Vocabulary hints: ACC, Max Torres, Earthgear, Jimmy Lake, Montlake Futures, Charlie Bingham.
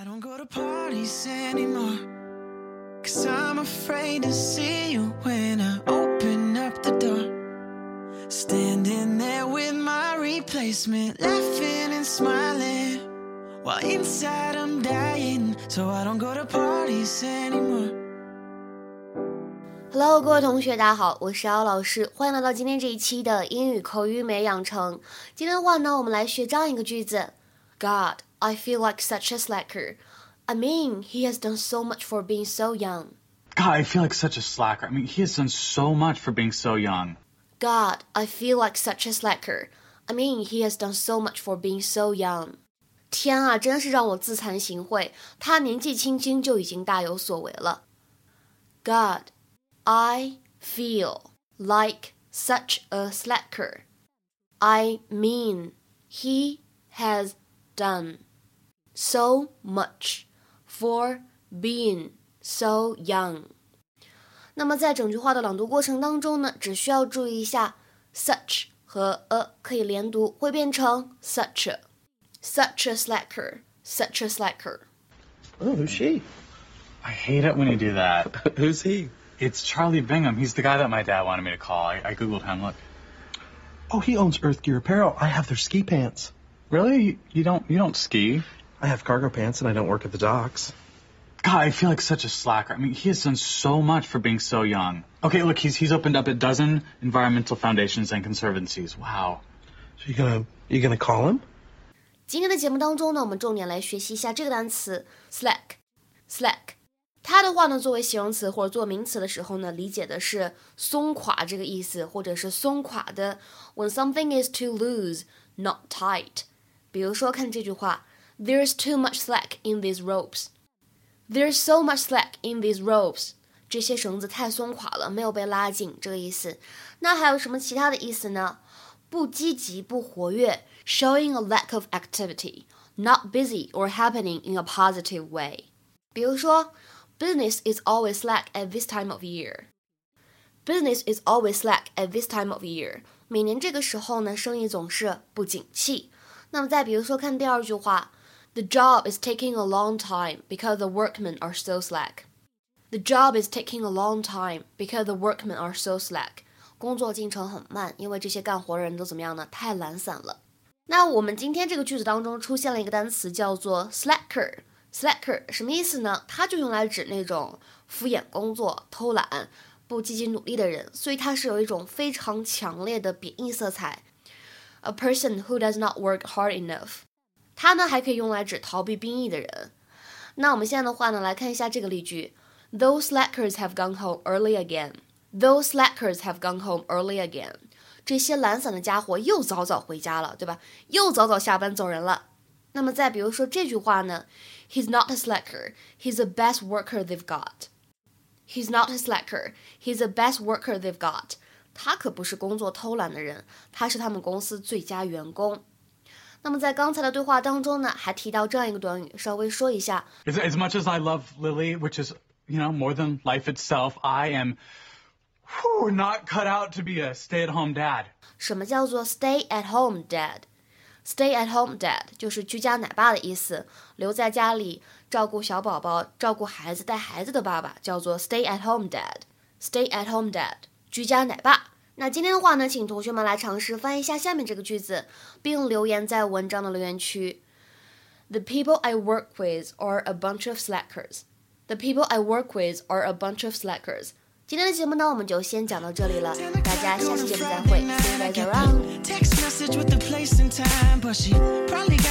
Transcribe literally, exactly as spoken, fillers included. I don't go to parties anymore, cause I'm afraid to see you when I open up the door. Standing there with my replacement, laughing and smiling, while inside I'm dying, so I don't go to parties anymore. Hello， 各位同学，大家好，我是姚老师，欢迎来到今天这一期的英语口语美养成。今天的话呢，我们来学这样一个句子 ：God, I feel like such a slacker. I mean, he has done so much for being so young. God, I feel like such a slacker. I mean, he has done so much for being so young. God, I feel like such a slacker. I mean, he has done so much for being so young. 天啊，真是让我自惭形秽，他年纪轻轻就已经大有所为了。God.I feel like such a slacker. I mean, he has done so much for being so young. 那么在整句话的朗读过程当中呢，只需要注意一下 such 和 a 可以连读，会变成 such a, such a slacker, such a slacker. Oh, who's she? I hate it when you do that. Who's he?It's Charlie Bingham. He's the guy that my dad wanted me to call. I, I Googled him. Look. Oh, he owns Earthgear apparel. I have their ski pants. Really? You, you don't you don't ski? I have cargo pants, and I don't work at the docks. God, I feel like such a slacker. I mean, he has done so much for being so young. Okay, look, he's he's opened up a dozen environmental foundations and conservancies. Wow. So you gonna you gonna call him? 今天的节目当中呢，我们重点来学习一下这个单词 slack, slack.它的话呢，作为形容词或者做名词的时候呢，理解的是松垮这个意思，或者是松垮的。When something is too loose, not tight. 比如说，看这句话 ：There's too much slack in these ropes. There's so much slack in these ropes. 这些绳子太松垮了，没有被拉紧，这个意思。那还有什么其他的意思呢？不积极，不活跃 ，showing a lack of activity, not busy or happening in a positive way. 比如说。Business is always slack at this time of year. Business is always slack at this time of year. 每年这个时候呢，生意总是不景气。那么再比如说看第二句话 ，The job is taking a long time because the workmen are so slack. The job is taking a long time because the workmen are so slack. 工作进程很慢，因为这些干活人都怎么样呢？太懒散了。那我们今天这个句子当中出现了一个单词叫做 slacker。Slacker 什么意思呢？它就用来指那种敷衍工作、偷懒、不积极努力的人，所以它是有一种非常强烈的贬义色彩。A person who does not work hard enough。它呢还可以用来指逃避兵役的人。那我们现在的话呢，来看一下这个例句 ：Those slackers have gone home early again. Those slackers have gone home early again. 这些懒散的家伙又早早回家了，对吧？又早早下班走人了。那么再比如说这句话呢 ，He's not a slacker. He's the best worker they've got. He's not a slacker. He's the best worker they've got. 他可不是工作偷懒的人，他是他们公司最佳员工。那么在刚才的对话当中呢，还提到这样一个短语，稍微说一下。As much as I love Lily, which is, you know, more than life itself, I am, whew, not cut out to be a stay-at-home dad. 什么叫做 stay-at-home dad？Stay at home dad 就是居家奶爸的意思，留在家里照顾小宝宝、照顾孩子、带孩子的爸爸叫做 stay at home dad。Stay at home dad 居家奶爸。那今天的话呢，请同学们来尝试翻译一下下面这个句子，并留言在文章的留言区。The people I work with are a bunch of slackers. The people I work with are a bunch of slackers.今天的节目呢，我们就先讲到这里了，大家下期节目再会，See you guys around.